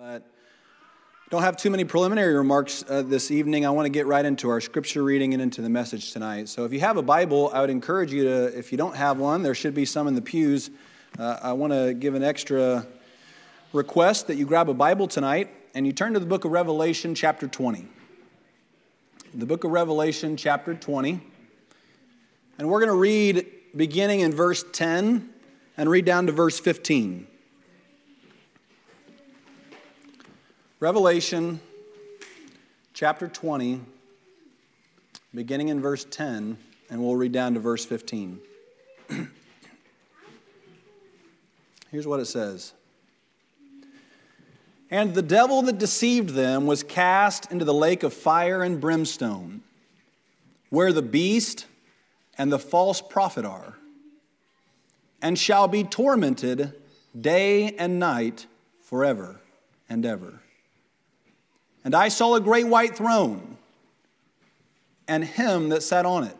But don't have too many preliminary remarks this evening. I want to get right into our scripture reading and into the message tonight. So if you have a Bible, I would encourage you to, if you don't have one, there should be some in the pews. I want to give an extra request that you grab a Bible tonight and you turn to the book of Revelation chapter 20. The book of Revelation chapter 20. And we're going to read beginning in verse 10 and read down to verse 15. Revelation chapter 20, beginning in verse 10, and we'll read down to verse 15. Here's what it says. And the devil that deceived them was cast into the lake of fire and brimstone, where the beast and the false prophet are, and shall be tormented day and night forever and ever. And I saw a great white throne, and him that sat on it,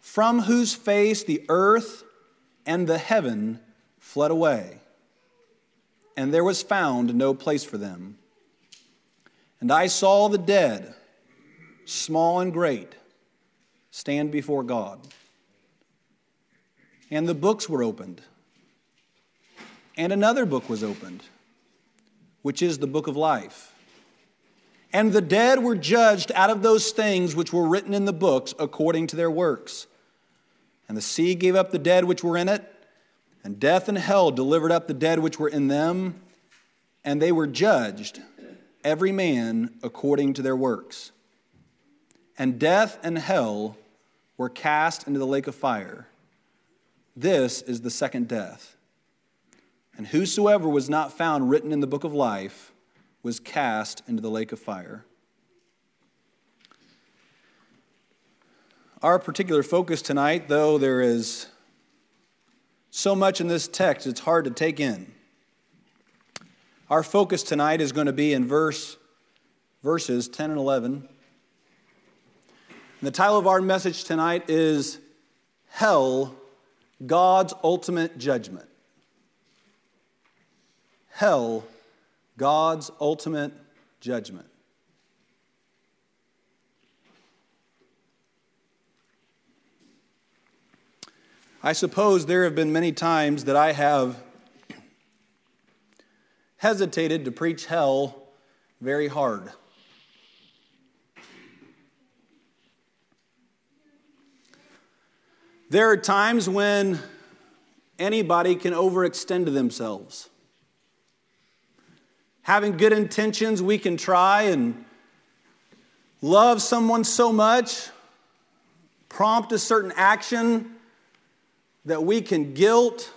from whose face the earth and the heaven fled away, and there was found no place for them. And I saw the dead, small and great, stand before God. And the books were opened. And another book was opened, which is the book of life. And the dead were judged out of those things which were written in the books according to their works. And the sea gave up the dead which were in it, and death and hell delivered up the dead which were in them, and they were judged, every man according to their works. And death and hell were cast into the lake of fire. This is the second death. And whosoever was not found written in the book of life was cast into the lake of fire. Our particular focus tonight, though there is so much in this text, it's hard to take in. Our focus tonight is going to be in verses 10 and 11. And the title of our message tonight is Hell, God's Ultimate Judgment. Hell, God's Ultimate Judgment. I suppose there have been many times that I have hesitated to preach hell very hard. There are times when anybody can overextend themselves. Having good intentions, we can try and love someone so much, prompt a certain action, that we can guilt,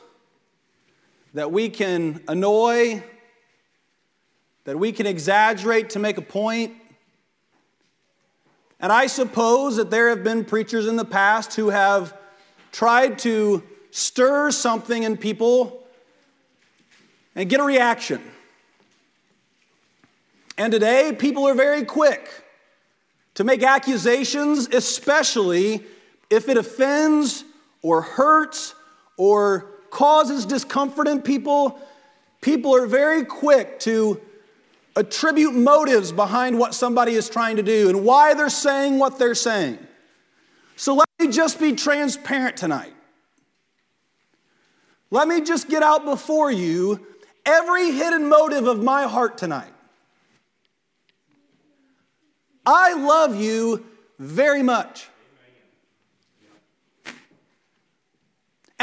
that we can annoy, that we can exaggerate to make a point. And I suppose that there have been preachers in the past who have tried to stir something in people and get a reaction. And today, people are very quick to make accusations, especially if it offends or hurts, or causes discomfort in people. People are very quick to attribute motives behind what somebody is trying to do and why they're saying what they're saying. So let me just be transparent tonight. Let me just get out before you every hidden motive of my heart tonight. I love you very much.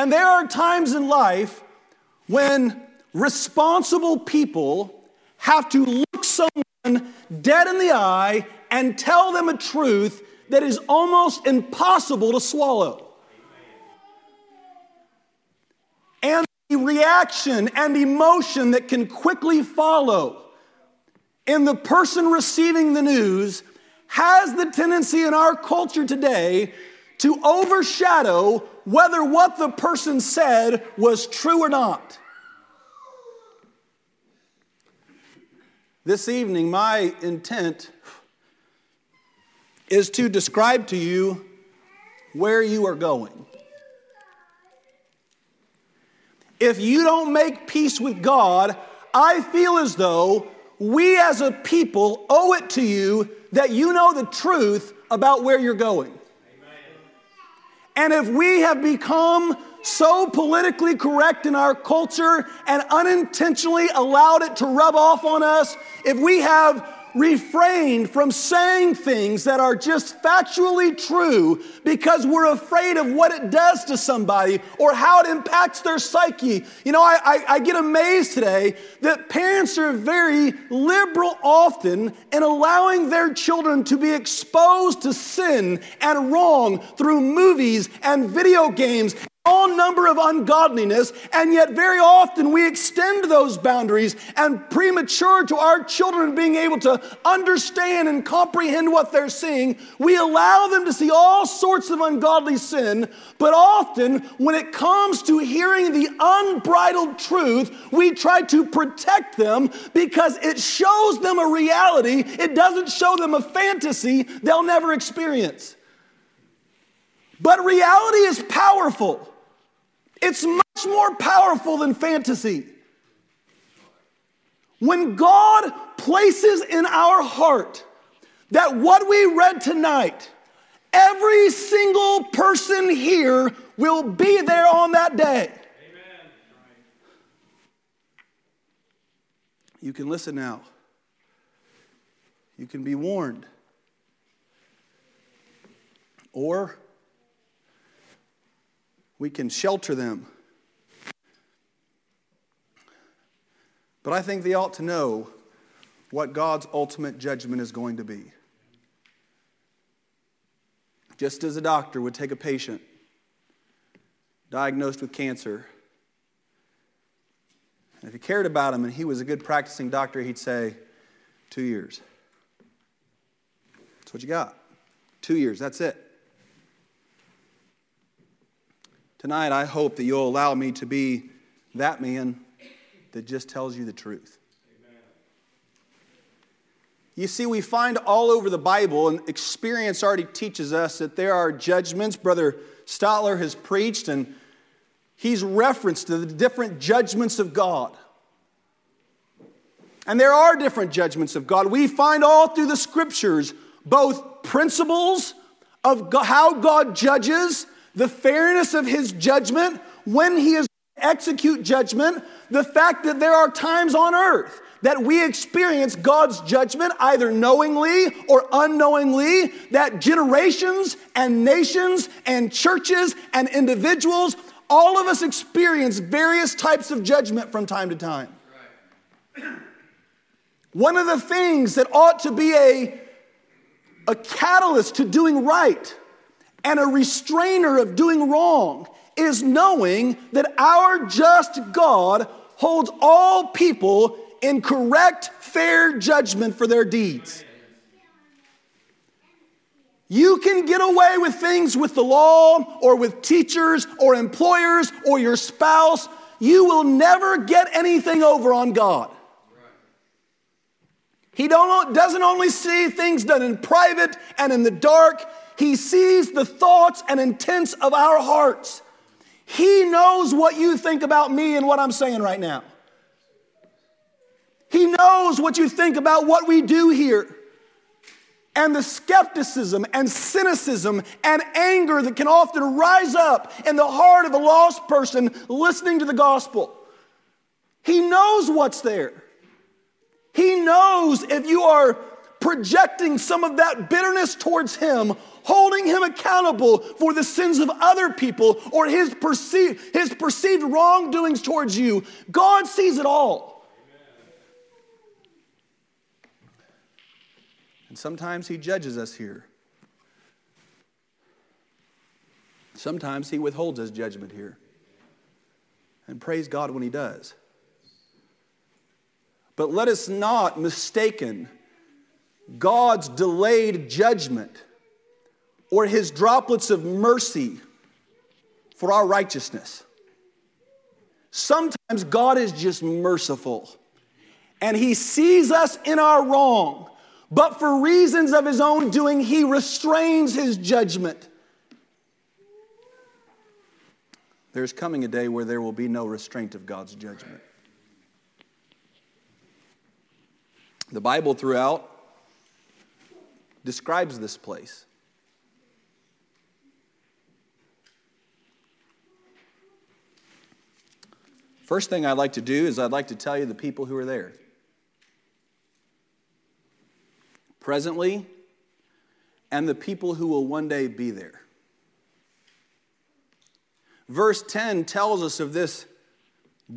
And there are times in life when responsible people have to look someone dead in the eye and tell them a truth that is almost impossible to swallow. And the reaction and emotion that can quickly follow in the person receiving the news has the tendency in our culture today to overshadow whether what the person said was true or not. This evening, my intent is to describe to you where you are going. If you don't make peace with God, I feel as though we as a people owe it to you that you know the truth about where you're going. Amen. And if we have become so politically correct in our culture and unintentionally allowed it to rub off on us, if we have refrained from saying things that are just factually true because we're afraid of what it does to somebody or how it impacts their psyche. You know, I get amazed today that parents are very liberal often in allowing their children to be exposed to sin and wrong through movies and video games. All number of ungodliness, and yet very often we extend those boundaries and premature to our children being able to understand and comprehend what they're seeing. We allow them to see all sorts of ungodly sin, but often when it comes to hearing the unbridled truth, we try to protect them because it shows them a reality. It doesn't show them a fantasy they'll never experience. But reality is powerful. It's much more powerful than fantasy. When God places in our heart that what we read tonight, every single person here will be there on that day. Amen. You can listen now. You can be warned. Or we can shelter them. But I think they ought to know what God's ultimate judgment is going to be. Just as a doctor would take a patient diagnosed with cancer, and if he cared about him and he was a good practicing doctor, he'd say, 2 years. That's what you got. 2 years, that's it. Tonight, I hope that you'll allow me to be that man that just tells you the truth. Amen. You see, we find all over the Bible, and experience already teaches us that there are judgments. Brother Stotler has preached, and he's referenced to the different judgments of God. And there are different judgments of God. We find all through the Scriptures both principles of how God judges, the fairness of his judgment, when he is going to execute judgment, the fact that there are times on earth that we experience God's judgment either knowingly or unknowingly, that generations and nations and churches and individuals, all of us experience various types of judgment from time to time. Right. One of the things that ought to be a catalyst to doing right and a restrainer of doing wrong is knowing that our just God holds all people in correct, fair judgment for their deeds. You can get away with things with the law or with teachers or employers or your spouse. You will never get anything over on God. He doesn't only see things done in private and in the dark. He sees the thoughts and intents of our hearts. He knows what you think about me and what I'm saying right now. He knows what you think about what we do here. And the skepticism and cynicism and anger that can often rise up in the heart of a lost person listening to the gospel. He knows what's there. He knows if you are projecting some of that bitterness towards him, holding him accountable for the sins of other people or his perceived wrongdoings towards you. God sees it all. Amen. And sometimes he judges us here. Sometimes he withholds his judgment here. And praise God when he does. But let us not mistaken God's delayed judgment or his droplets of mercy for our righteousness. Sometimes God is just merciful and he sees us in our wrong, but for reasons of his own doing, he restrains his judgment. There's coming a day where there will be no restraint of God's judgment. The Bible throughout describes this place. First thing I'd like to do is I'd like to tell you the people who are there. Presently, and the people who will one day be there. Verse 10 tells us of this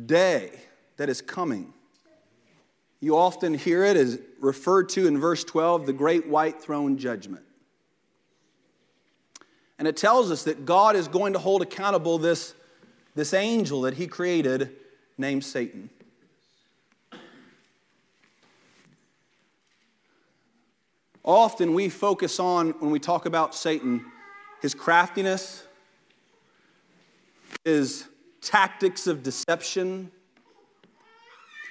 day that is coming. You often hear it as referred to in verse 12, the great white throne judgment. And it tells us that God is going to hold accountable this angel that he created named Satan. Often we focus on, when we talk about Satan, his craftiness, his tactics of deception.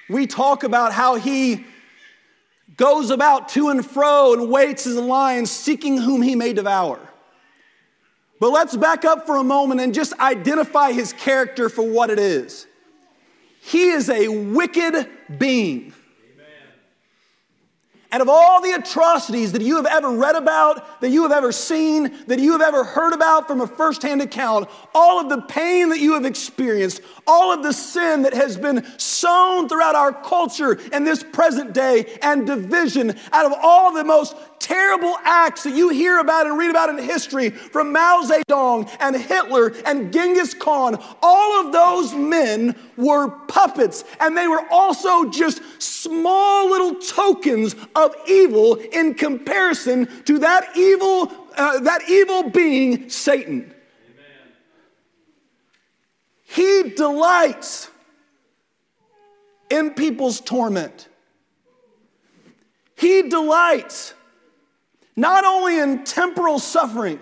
We talk about how he goes about to and fro and waits as a lion, seeking whom he may devour. But let's back up for a moment and just identify his character for what it is. He is a wicked being. And of all the atrocities that you have ever read about, that you have ever seen, that you have ever heard about from a firsthand account, all of the pain that you have experienced, all of the sin that has been sown throughout our culture and this present day and division, out of all the most terrible acts that you hear about and read about in history from Mao Zedong and Hitler and Genghis Khan, all of those men were puppets, and they were also just small little tokens of evil in comparison to that evil being, Satan. Amen. He delights in people's torment. He delights not only in temporal suffering,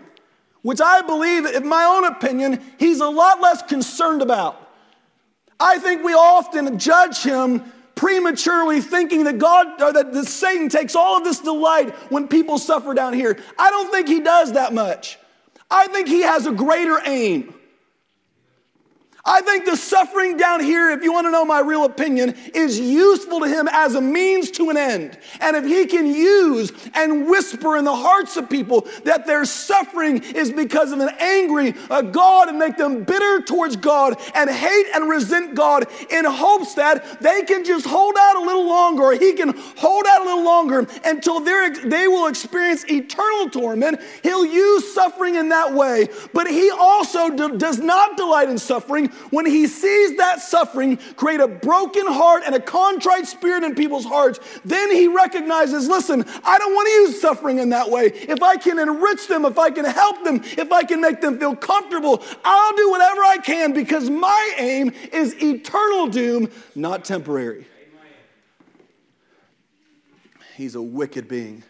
which I believe, in my own opinion, he's a lot less concerned about. I think we often judge him prematurely, thinking that God or that Satan takes all of this delight when people suffer down here. I don't think he does that much. I think he has a greater aim. I think the suffering down here, if you want to know my real opinion, is useful to him as a means to an end. And if he can use and whisper in the hearts of people that their suffering is because of an angry God and make them bitter towards God and hate and resent God in hopes that they can just hold out a little longer, or he can hold out a little longer until they will experience eternal torment, he'll use suffering in that way. But he also does not delight in suffering when he sees that suffering create a broken heart and a contrite spirit in people's hearts. Then he recognizes, listen, I don't want to use suffering in that way. If I can enrich them, if I can help them, if I can make them feel comfortable, I'll do whatever I can, because my aim is eternal doom, not temporary. He's a wicked being.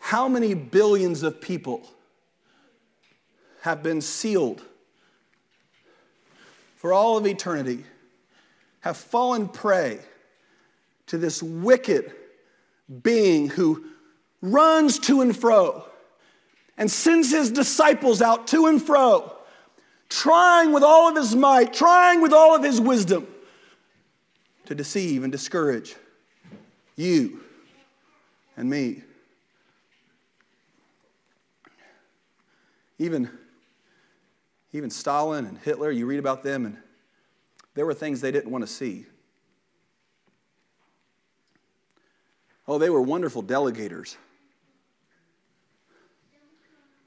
How many billions of people have been sealed for all of eternity, have fallen prey to this wicked being who runs to and fro and sends his disciples out to and fro, trying with all of his might, trying with all of his wisdom to deceive and discourage you and me. Even Stalin and Hitler, you read about them, and there were things they didn't want to see. Oh, they were wonderful delegators.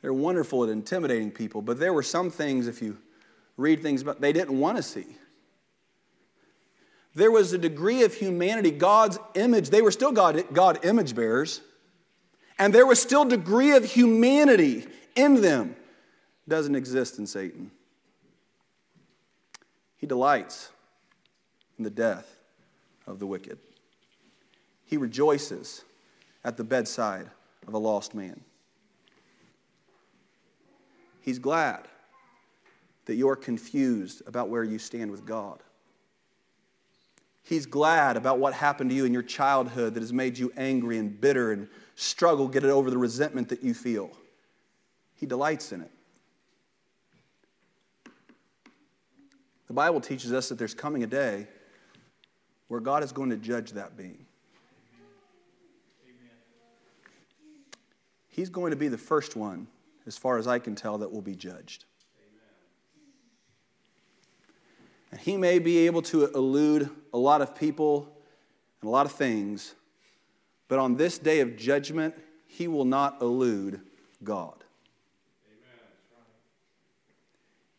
They're wonderful at intimidating people, but there were some things, if you read things about, they didn't want to see. There was a degree of humanity, God's image. They were still God image bearers, and there was still a degree of humanity in them. Doesn't exist in Satan. He delights in the death of the wicked. He rejoices at the bedside of a lost man. He's glad that you're confused about where you stand with God. He's glad about what happened to you in your childhood that has made you angry and bitter and struggle to get over the resentment that you feel. He delights in it. The Bible teaches us that there's coming a day where God is going to judge that being. He's going to be the first one, as far as I can tell, that will be judged. And he may be able to elude a lot of people and a lot of things, but on this day of judgment, he will not elude God.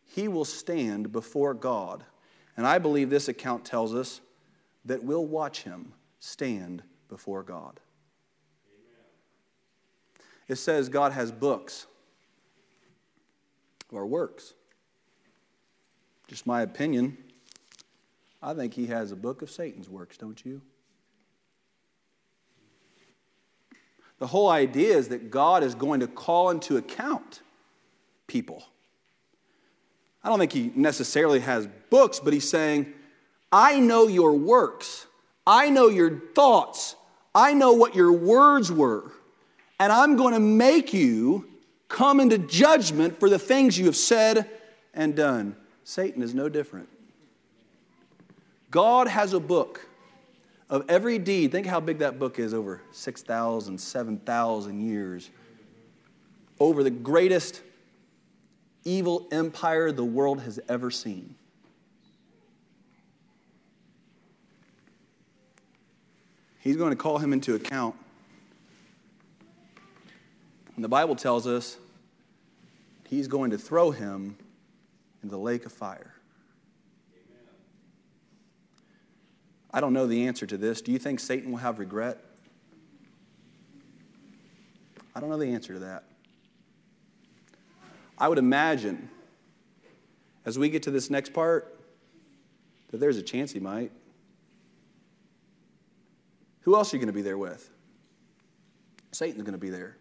He will stand before God. And I believe this account tells us that we'll watch him stand before God. It says God has books of our works. Just my opinion, I think he has a book of Satan's works, don't you? The whole idea is that God is going to call into account people. I don't think he necessarily has books, but he's saying, I know your works. I know your thoughts. I know what your words were. And I'm going to make you come into judgment for the things you have said and done. Satan is no different. God has a book of every deed. Think how big that book is, over 6,000, 7,000 years. Over the greatest evil empire the world has ever seen. He's going to call him into account. And the Bible tells us he's going to throw him in the lake of fire. Amen. I don't know the answer to this. Do you think Satan will have regret? I don't know the answer to that. I would imagine, as we get to this next part, that there's a chance he might. Who else are you going to be there with? Satan's going to be there.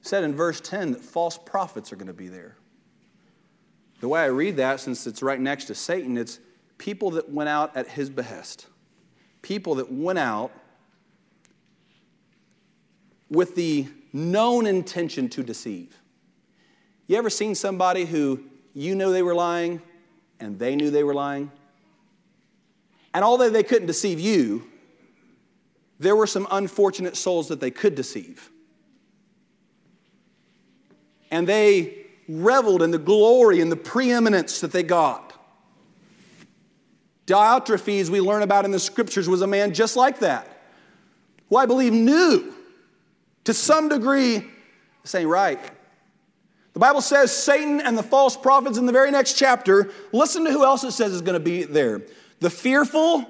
It said in verse 10 that false prophets are going to be there. The way I read that, since it's right next to Satan, it's people that went out at his behest. People that went out with the known intention to deceive. You ever seen somebody who you know they were lying and they knew they were lying? And although they couldn't deceive you, there were some unfortunate souls that they could deceive. And they reveled in the glory and the preeminence that they got. Diotrephes, we learn about in the scriptures, was a man just like that, who I believe knew to some degree this ain't right. The Bible says Satan and the false prophets in the very next chapter, listen to who else it says is going to be there. The fearful,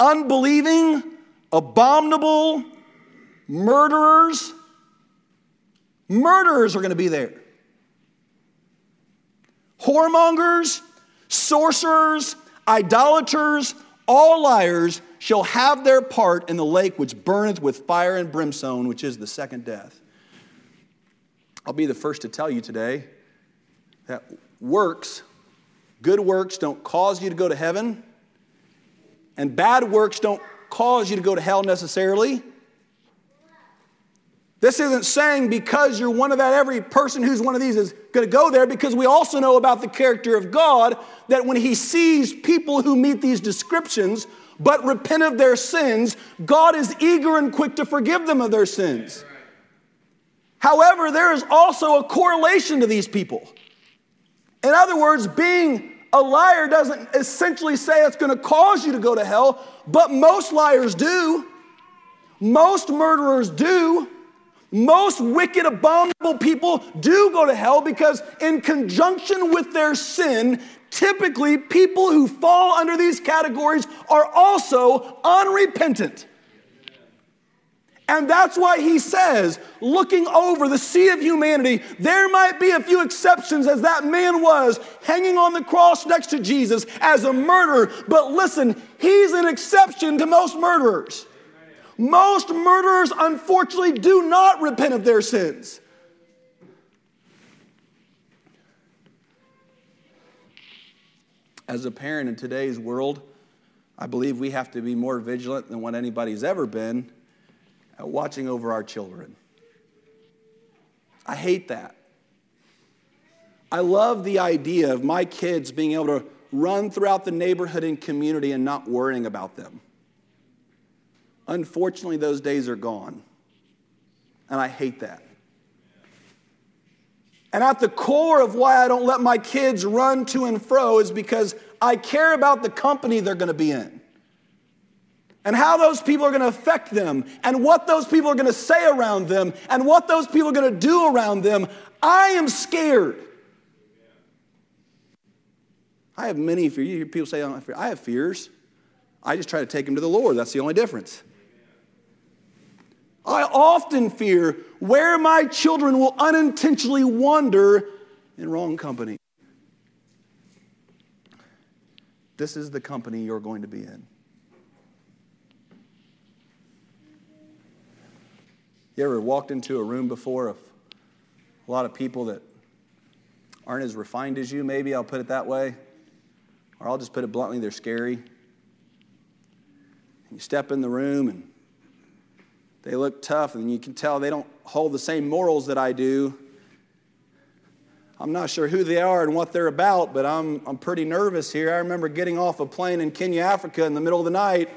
unbelieving, abominable, murderers. Murderers are going to be there. Whoremongers, sorcerers, idolaters, all liars shall have their part in the lake which burneth with fire and brimstone, which is the second death. I'll be the first to tell you today that works, good works, don't cause you to go to heaven, and bad works don't cause you to go to hell necessarily. This isn't saying because you're one of that, every person who's one of these is going to go there, because we also know about the character of God that when he sees people who meet these descriptions but repent of their sins, God is eager and quick to forgive them of their sins. However, there is also a correlation to these people. In other words, being a liar doesn't essentially say it's going to cause you to go to hell, but most liars do. Most murderers do. Most wicked, abominable people do go to hell, because in conjunction with their sin, typically people who fall under these categories are also unrepentant. And that's why he says, looking over the sea of humanity, there might be a few exceptions, as that man was hanging on the cross next to Jesus as a murderer. But listen, he's an exception to most murderers. Most murderers, unfortunately, do not repent of their sins. As a parent in today's world, I believe we have to be more vigilant than what anybody's ever been at watching over our children. I hate that. I love the idea of my kids being able to run throughout the neighborhood and community and not worrying about them. Unfortunately, those days are gone. And I hate that. And at the core of why I don't let my kids run to and fro is because I care about the company they're going to be in. And how those people are going to affect them. And what those people are going to say around them. And what those people are going to do around them. I am scared. I have many fears. You hear people say, I have fears. I just try to take them to the Lord. That's the only difference. I often fear where my children will unintentionally wander in wrong company. This is the company you're going to be in. You ever walked into a room before of a lot of people that aren't as refined as you, maybe I'll put it that way, or I'll just put it bluntly, they're scary. And you step in the room and they look tough, and you can tell they don't hold the same morals that I do. I'm not sure who they are and what they're about, but I'm pretty nervous here. I remember getting off a plane in Kenya, Africa in the middle of the night.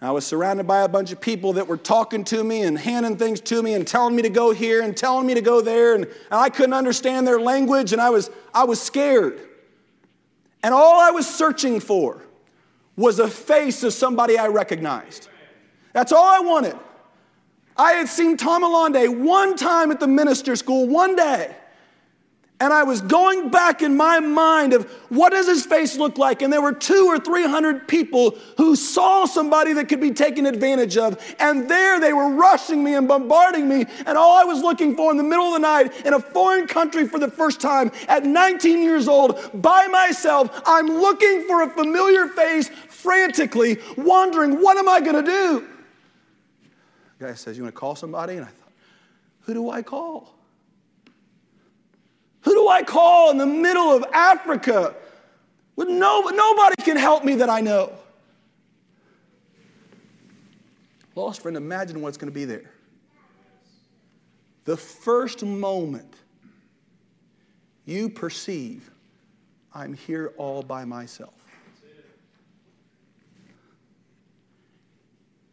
I was surrounded by a bunch of people that were talking to me and handing things to me and telling me to go here and telling me to go there, and I couldn't understand their language, and I was scared. And all I was searching for was a face of somebody I recognized. That's all I wanted. I had seen Tom Alonde one time at the minister school, one day. And I was going back in my mind of what does his face look like? And there were 200 or 300 people who saw somebody that could be taken advantage of. And there they were rushing me and bombarding me. And all I was looking for in the middle of the night in a foreign country for the first time at 19 years old by myself, I'm looking for a familiar face frantically, wondering what am I going to do? The guy says, you want to call somebody? And I thought, who do I call? Who do I call in the middle of Africa? With nobody can help me that I know. Lost friend, imagine what's going to be there. The first moment you perceive, I'm here all by myself.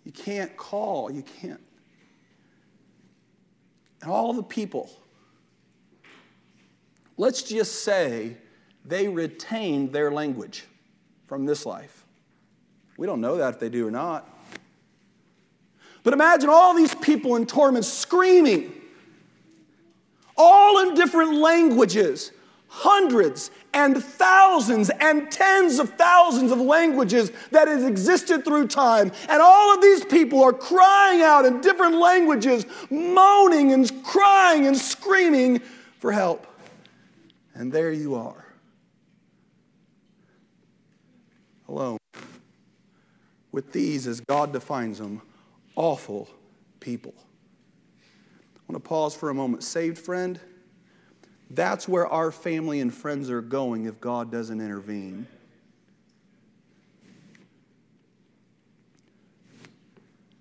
You can't call, you can't. And all the people, let's just say they retained their language from this life. We don't know that if they do or not. But imagine all these people in torment screaming, all in different languages, hundreds and thousands and tens of thousands of languages that has existed through time. And all of these people are crying out in different languages, moaning and crying and screaming for help. And there you are, alone, with these, as God defines them, awful people. I want to pause for a moment. Saved friend, that's where our family and friends are going if God doesn't intervene.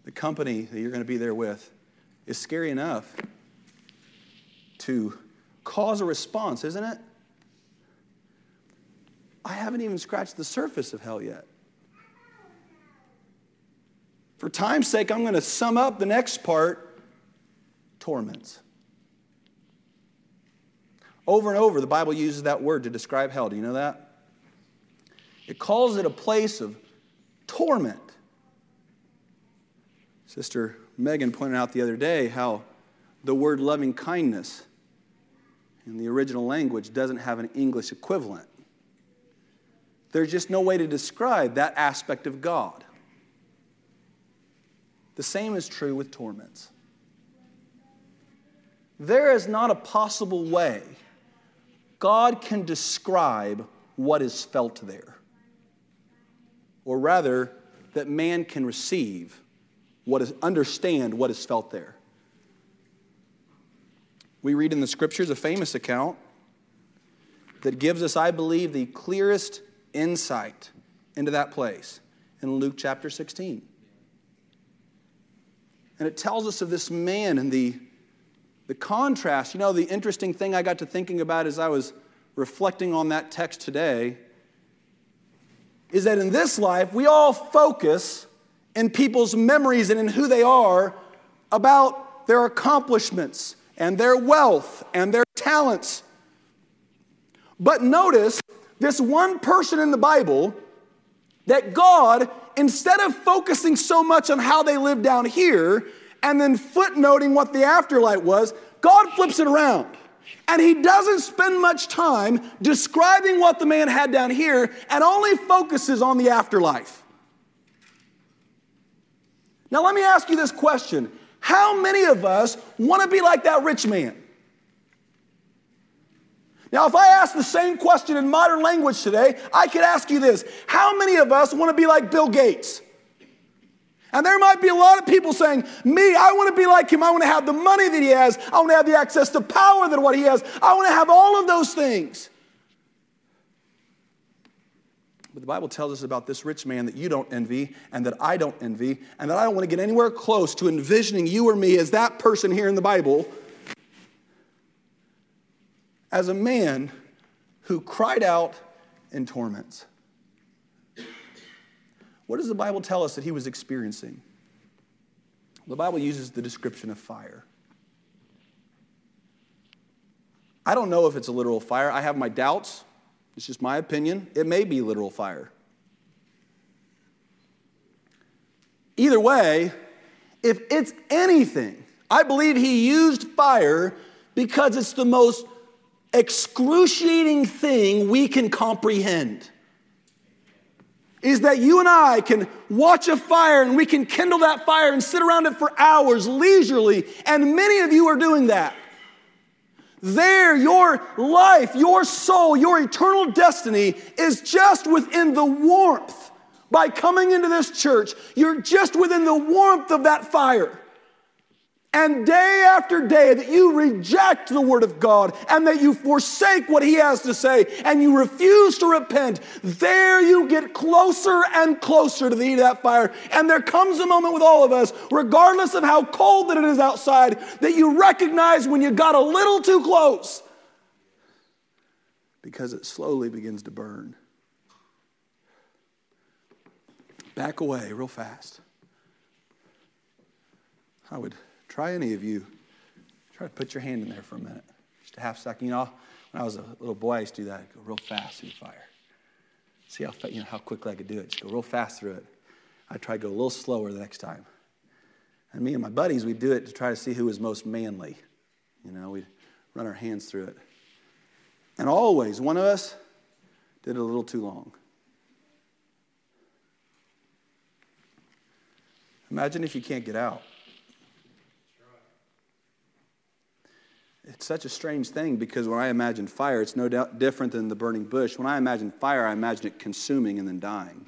The company that you're going to be there with is scary enough to cause a response, isn't it? I haven't even scratched the surface of hell yet. For time's sake, I'm going to sum up the next part, torments. Over and over, the Bible uses that word to describe hell. Do you know that? It calls it a place of torment. Sister Megan pointed out the other day how the word loving kindness in the original language doesn't have an English equivalent. There's just no way to describe that aspect of God. The same is true with torments. There is not a possible way God can describe what is felt there, or rather, that man can receive, understand what is felt there. We read in the Scriptures a famous account that gives us, I believe, the clearest insight into that place in Luke chapter 16. And it tells us of this man and the contrast. You know, the interesting thing I got to thinking about as I was reflecting on that text today is that in this life, we all focus in people's memories and in who they are about their accomplishments and their wealth and their talents. But notice this one person in the Bible that God, instead of focusing so much on how they lived down here and then footnoting what the afterlife was, God flips it around. And he doesn't spend much time describing what the man had down here and only focuses on the afterlife. Now let me ask you this question. How many of us want to be like that rich man? Now if I ask the same question in modern language today, I could ask you this. How many of us want to be like Bill Gates? And there might be a lot of people saying, me, I want to be like him. I want to have the money that he has. I want to have the access to power that what he has. I want to have all of those things. But the Bible tells us about this rich man that you don't envy and that I don't envy and that I don't want to get anywhere close to envisioning you or me as that person here in the Bible as a man who cried out in torments. What does the Bible tell us that he was experiencing? The Bible uses the description of fire. I don't know if it's a literal fire. I have my doubts. It's just my opinion. It may be literal fire. Either way, if it's anything, I believe he used fire because it's the most excruciating thing we can comprehend. Is that you and I can watch a fire and we can kindle that fire and sit around it for hours leisurely, and many of you are doing that. There, your life, your soul, your eternal destiny is just within the warmth. By coming into this church, you're just within the warmth of that fire. And day after day that you reject the word of God and that you forsake what he has to say and you refuse to repent, there you get closer and closer to the heat of that fire. And there comes a moment with all of us, regardless of how cold that it is outside, that you recognize when you got a little too close because it slowly begins to burn. Back away real fast. I would... Try any of you. Try to put your hand in there for a minute. Just a half second. You know, when I was a little boy, I used to do that. I'd go real fast through the fire. See how, how quickly I could do it. Just go real fast through it. I'd try to go a little slower the next time. And me and my buddies, we'd do it to try to see who was most manly. You know, we'd run our hands through it. And always, one of us did it a little too long. Imagine if you can't get out. It's such a strange thing because when I imagine fire, it's no doubt different than the burning bush. When I imagine fire, I imagine it consuming and then dying.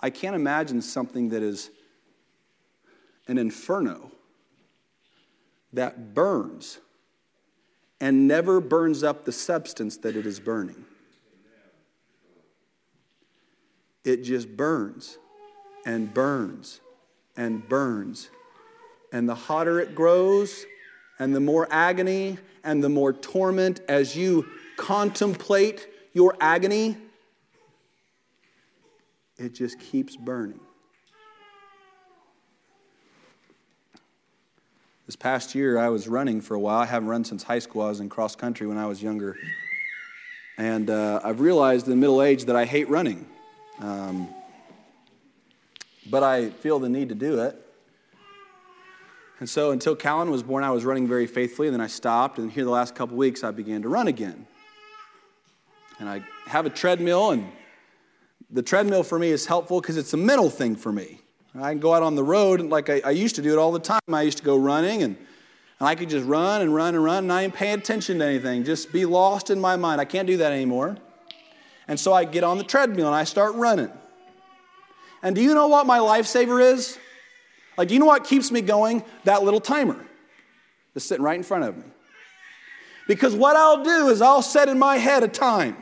I can't imagine something that is an inferno that burns and never burns up the substance that it is burning. It just burns and burns and burns. And the hotter it grows... and the more agony and the more torment as you contemplate your agony, it just keeps burning. This past year, I was running for a while. I haven't run since high school. I was in cross country when I was younger. And I've realized in middle age that I hate running. But I feel the need to do it. And so until Callan was born, I was running very faithfully, and then I stopped. And here the last couple weeks, I began to run again. And I have a treadmill, and the treadmill for me is helpful because it's a mental thing for me. I can go out on the road, and like I used to do it all the time. I used to go running, and I could just run and run and run, and I didn't pay attention to anything, just be lost in my mind. I can't do that anymore. And so I get on the treadmill, and I start running. And do you know what my lifesaver is? Like, do you know what keeps me going? That little timer that's sitting right in front of me. Because what I'll do is I'll set in my head a time.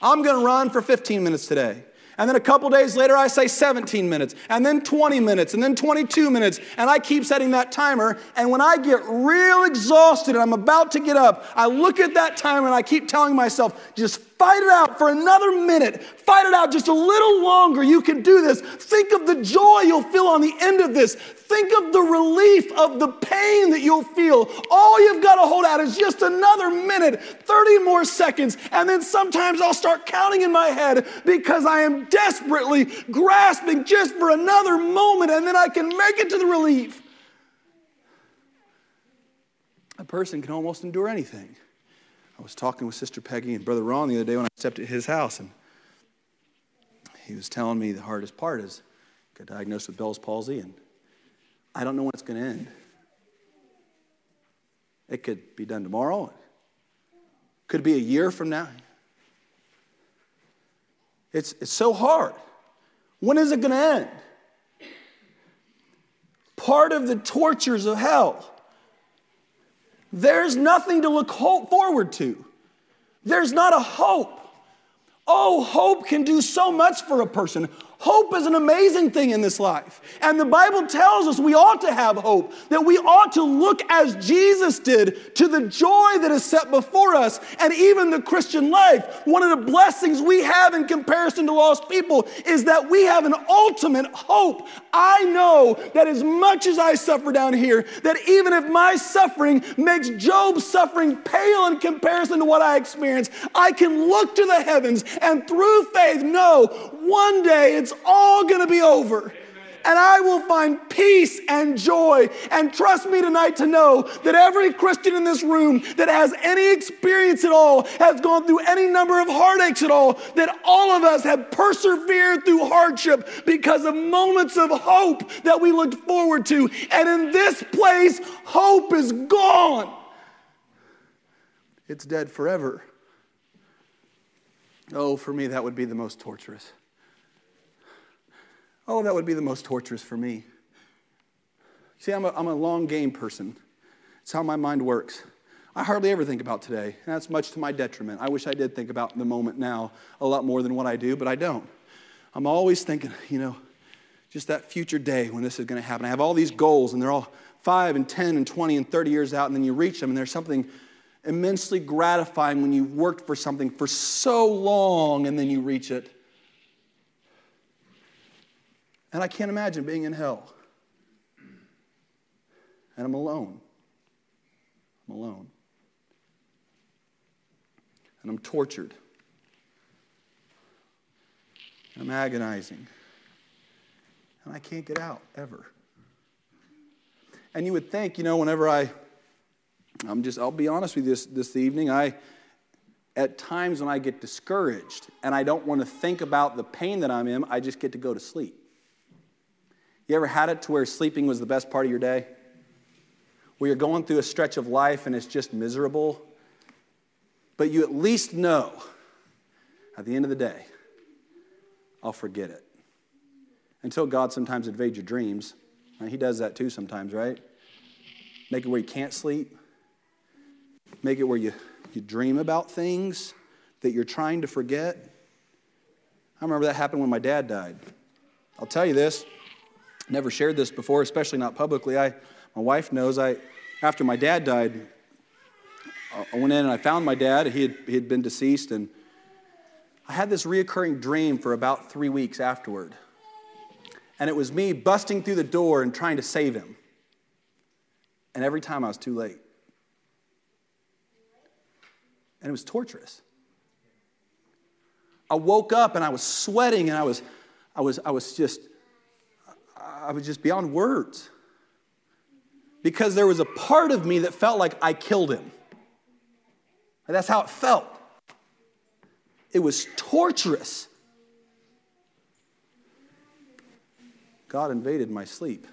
I'm going to run for 15 minutes today. And then a couple days later, I say 17 minutes, and then 20 minutes, and then 22 minutes, and I keep setting that timer. And when I get real exhausted and I'm about to get up, I look at that timer and I keep telling myself, just Fight it out for another minute. Fight it out just a little longer. You can do this. Think of the joy you'll feel on the end of this. Think of the relief of the pain that you'll feel. All you've got to hold out is just another minute, 30 more seconds, and then sometimes I'll start counting in my head because I am desperately grasping just for another moment, and then I can make it to the relief. A person can almost endure anything. I was talking with Sister Peggy and Brother Ron the other day when I stepped at his house, and he was telling me the hardest part is I got diagnosed with Bell's palsy, and I don't know when it's going to end. It could be done tomorrow. It could be a year from now. It's so hard. When is it going to end? Part of the tortures of hell. There's nothing to look forward to. There's not a hope. Oh, hope can do so much for a person. Hope is an amazing thing in this life. And the Bible tells us we ought to have hope, that we ought to look as Jesus did to the joy that is set before us. And even the Christian life, one of the blessings we have in comparison to lost people is that we have an ultimate hope. I know that as much as I suffer down here, that even if my suffering makes Job's suffering pale in comparison to what I experience, I can look to the heavens and through faith know one day it's all going to be over. And I will find peace and joy. And trust me tonight to know that every Christian in this room that has any experience at all, has gone through any number of heartaches at all, that all of us have persevered through hardship because of moments of hope that we looked forward to. And in this place, hope is gone. It's dead forever. Oh, for me, that would be the most torturous. Oh, that would be the most torturous for me. See, I'm a long game person. It's how my mind works. I hardly ever think about today, and that's much to my detriment. I wish I did think about the moment now a lot more than what I do, but I don't. I'm always thinking, just that future day when this is going to happen. I have all these goals, and they're all 5 and 10 and 20 and 30 years out, and then you reach them, and there's something immensely gratifying when you've worked for something for so long, and then you reach it. And I can't imagine being in hell. And I'm alone. I'm alone. And I'm tortured. And I'm agonizing. And I can't get out, ever. And you would think, whenever I'll be honest with you this evening, at times when I get discouraged and I don't want to think about the pain that I'm in, I just get to go to sleep. You ever had it to where sleeping was the best part of your day? Where you're going through a stretch of life and it's just miserable, but you at least know at the end of the day, I'll forget it. Until God sometimes invades your dreams. Now, he does that too sometimes, right? Make it where you can't sleep. Make it where you dream about things that you're trying to forget. I remember that happened when my dad died. I'll tell you this. Never shared this before, especially not publicly. My wife knows. After my dad died, I went in and I found my dad. He had been deceased, and I had this reoccurring dream for about 3 weeks afterward. And it was me busting through the door and trying to save him. And every time I was too late. And it was torturous. I woke up and I was sweating and I was just beyond words, because there was a part of me that felt like I killed him. And that's how it felt. It was torturous. God invaded my sleep.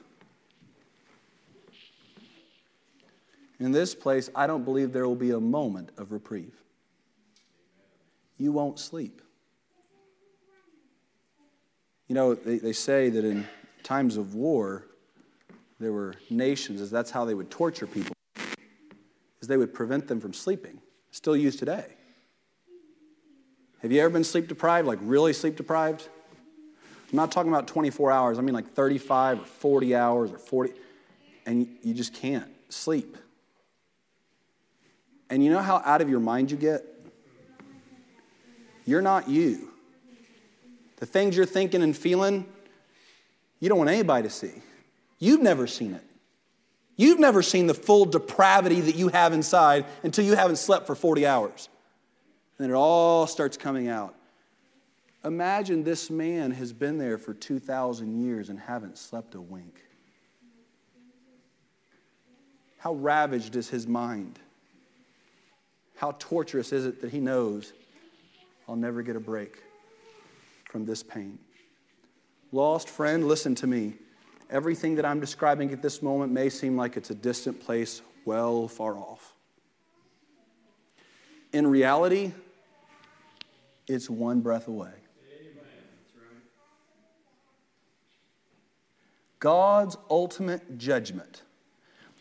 In this place, I don't believe there will be a moment of reprieve. You won't sleep. They say that in times of war, there were nations, as that's how they would torture people, is they would prevent them from sleeping. Still used today. Have you ever been sleep deprived, like really sleep deprived? I'm not talking about 24 hours. I mean like 35 or 40 hours or 40, and you just can't sleep. And you know how out of your mind you get? You're not you. The things you're thinking and feeling, you don't want anybody to see. You've never seen it. You've never seen the full depravity that you have inside until you haven't slept for 40 hours. And it all starts coming out. Imagine this man has been there for 2,000 years and haven't slept a wink. How ravaged is his mind? How torturous is it that he knows, I'll never get a break from this pain? Lost friend, listen to me. Everything that I'm describing at this moment may seem like it's a distant place, well far off. In reality, it's one breath away. Amen. That's right. God's ultimate judgment.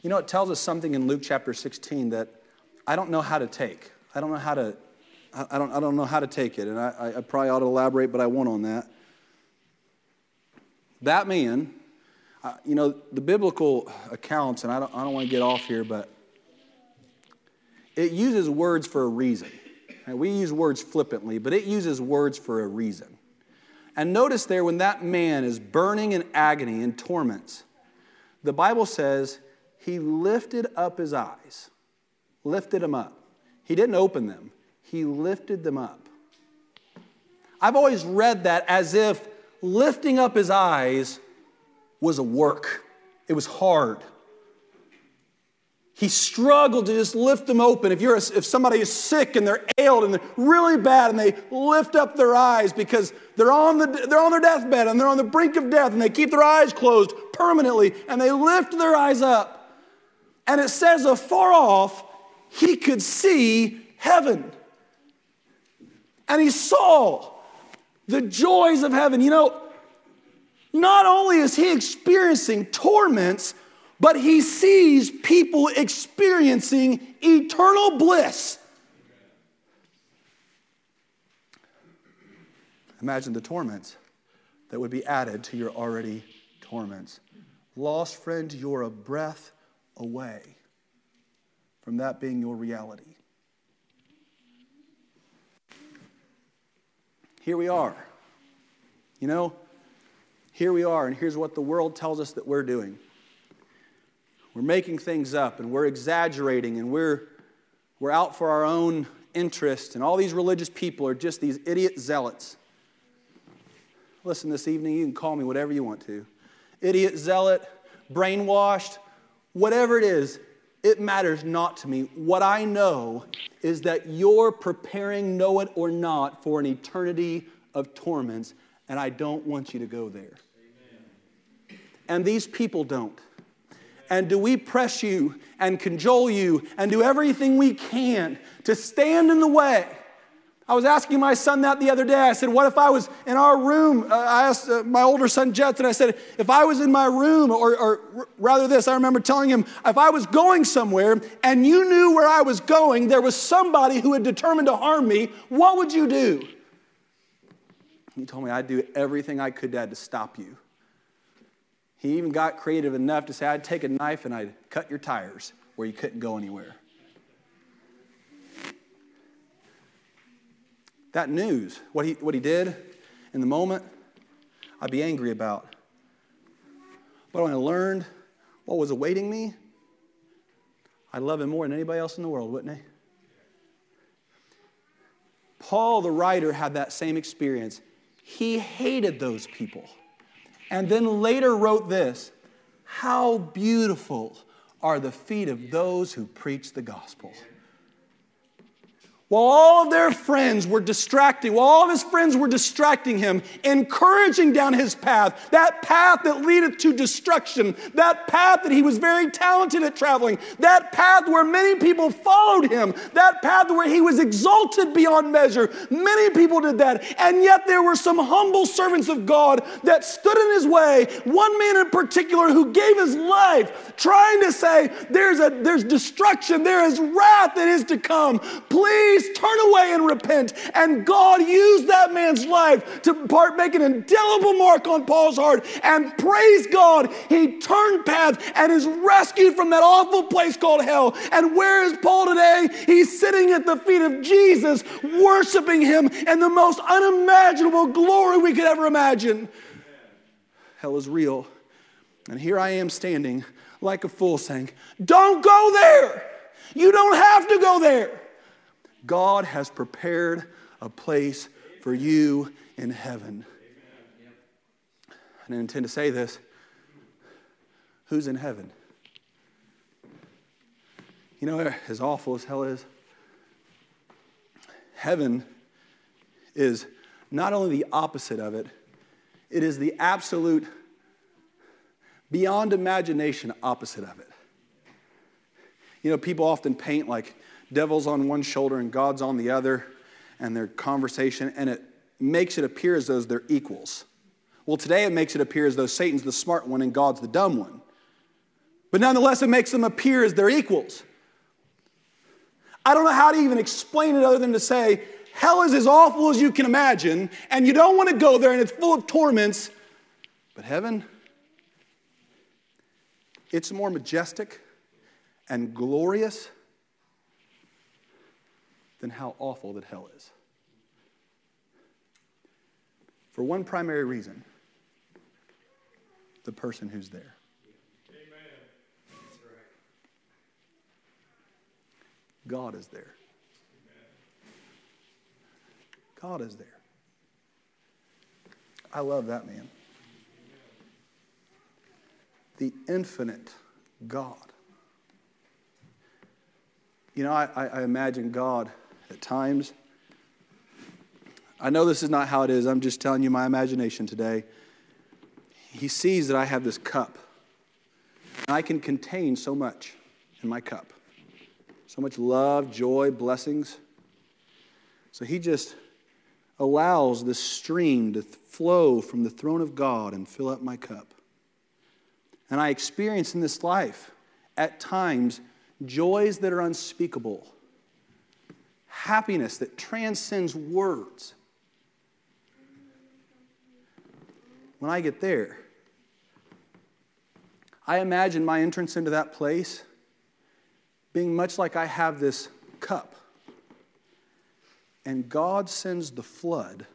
You know, it tells us something in Luke chapter 16 that I don't know how to take. I don't know how to take it, and I probably ought to elaborate, but I won't on that. That man, you know, the biblical accounts, and I don't want to get off here, but it uses words for a reason. And we use words flippantly, but it uses words for a reason. And notice there, when that man is burning in agony and torments, the Bible says he lifted up his eyes, lifted them up. He didn't open them. He lifted them up. I've always read that as if lifting up his eyes was a work. It was hard. He struggled to just lift them open. If somebody is sick and they're ailed and they're really bad and they lift up their eyes because they're on their deathbed and they're on the brink of death, and they keep their eyes closed permanently and they lift their eyes up. And it says afar off, he could see heaven. And he saw the joys of heaven. You know, not only is he experiencing torments, but he sees people experiencing eternal bliss. Imagine the torments that would be added to your already torments. Lost friend, you're a breath away from that being your reality. Here we are. You know, here we are, and here's what the world tells us that we're doing. We're making things up, and we're exaggerating, and we're out for our own interest, and all these religious people are just these idiot zealots. Listen, this evening, you can call me whatever you want to. Idiot, zealot, brainwashed, whatever it is, it matters not to me. What I know is that you're preparing, know it or not, for an eternity of torments, and I don't want you to go there. Amen. And these people don't. And do we press you and cajole you and do everything we can to stand in the way? I was asking my son that the other day. I said, what if I was in our room? I asked my older son, Jetson, I said, if I was in my room, or rather this, I remember telling him, if I was going somewhere and you knew where I was going, there was somebody who had determined to harm me, what would you do? He told me, I'd do everything I could, Dad, to stop you. He even got creative enough to say, I'd take a knife and I'd cut your tires where you couldn't go anywhere. That news, what he did in the moment, I'd be angry about. But when I learned what was awaiting me, I'd love him more than anybody else in the world, wouldn't I? Paul, the writer, had that same experience. He hated those people. And then later wrote this, how beautiful are the feet of those who preach the gospel. While all of their friends were distracting, while all of his friends were distracting him, encouraging down his path, that path that leadeth to destruction, that path that he was very talented at traveling, that path where many people followed him, that path where he was exalted beyond measure. Many people did that. And yet there were some humble servants of God that stood in his way. One man in particular who gave his life trying to say, there's destruction, there is wrath that is to come. Please least turn away and repent. And God used that man's life to make an indelible mark on Paul's heart. And praise God, he turned path and is rescued from that awful place called hell. And where is Paul today? He's sitting at the feet of Jesus, worshiping him in the most unimaginable glory we could ever imagine. Hell is real. And here I am standing like a fool saying, don't go there. You don't have to go there. God has prepared a place for you in heaven. I didn't intend to say this. Who's in heaven? You know, as awful as hell is, heaven is not only the opposite of it, it is the absolute, beyond imagination, opposite of it. You know, people often paint like devil's on one shoulder and God's on the other, and their conversation, and it makes it appear as though they're equals. Well, today it makes it appear as though Satan's the smart one and God's the dumb one. But nonetheless, it makes them appear as they're equals. I don't know how to even explain it other than to say, hell is as awful as you can imagine, and you don't want to go there, and it's full of torments. But heaven, it's more majestic and glorious than how awful that hell is. For one primary reason, the person who's there. Amen. That's right. God is there. God is there. I love that man. The infinite God. You know, I imagine God at times. I know this is not how it is. I'm just telling you my imagination today. He sees that I have this cup. And I can contain so much in my cup. So much love, joy, blessings. So he just allows this stream to flow from the throne of God and fill up my cup. And I experience in this life, at times, joys that are unspeakable, happiness that transcends words. When I get there, I imagine my entrance into that place being much like I have this cup. And God sends the flood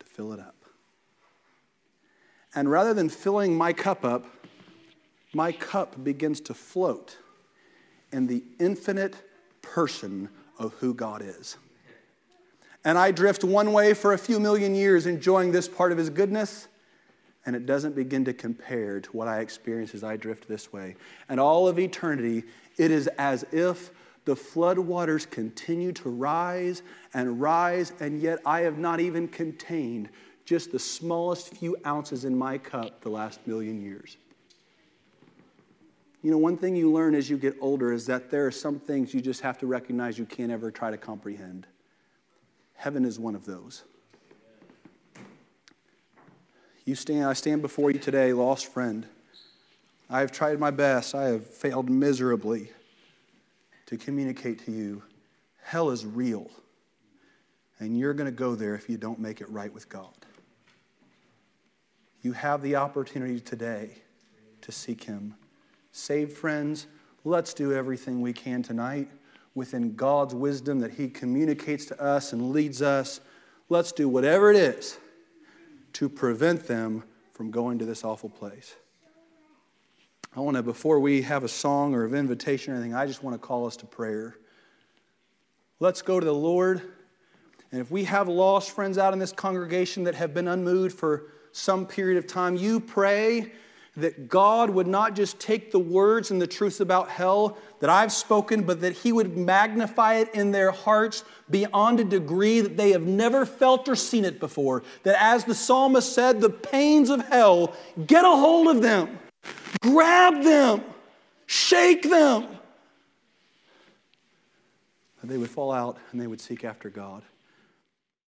to fill it up. And rather than filling my cup begins to float in the infinite person of who God is. And I drift one way for a few million years enjoying this part of his goodness, and it doesn't begin to compare to what I experience as I drift this way. And all of eternity, it is as if the floodwaters continue to rise, and yet I have not even contained just the smallest few ounces in my cup the last million years. You know, one thing you learn as you get older is that there are some things you just have to recognize you can't ever try to comprehend. Heaven is one of those. I stand before you today, lost friend. I have tried my best. I have failed miserably to communicate to you, hell is real, and you're going to go there if you don't make it right with God. You have the opportunity today to seek him. Saved friends, let's do everything we can tonight within God's wisdom that he communicates to us and leads us. Let's do whatever it is to prevent them from going to this awful place. I want to, before we have a song or an invitation or anything, I just want to call us to prayer. Let's go to the Lord. And if we have lost friends out in this congregation that have been unmoved for some period of time, you pray that God would not just take the words and the truths about hell that I've spoken, but that he would magnify it in their hearts beyond a degree that they have never felt or seen it before. That as the psalmist said, the pains of hell, get a hold of them. Grab them, shake them. And they would fall out and they would seek after God.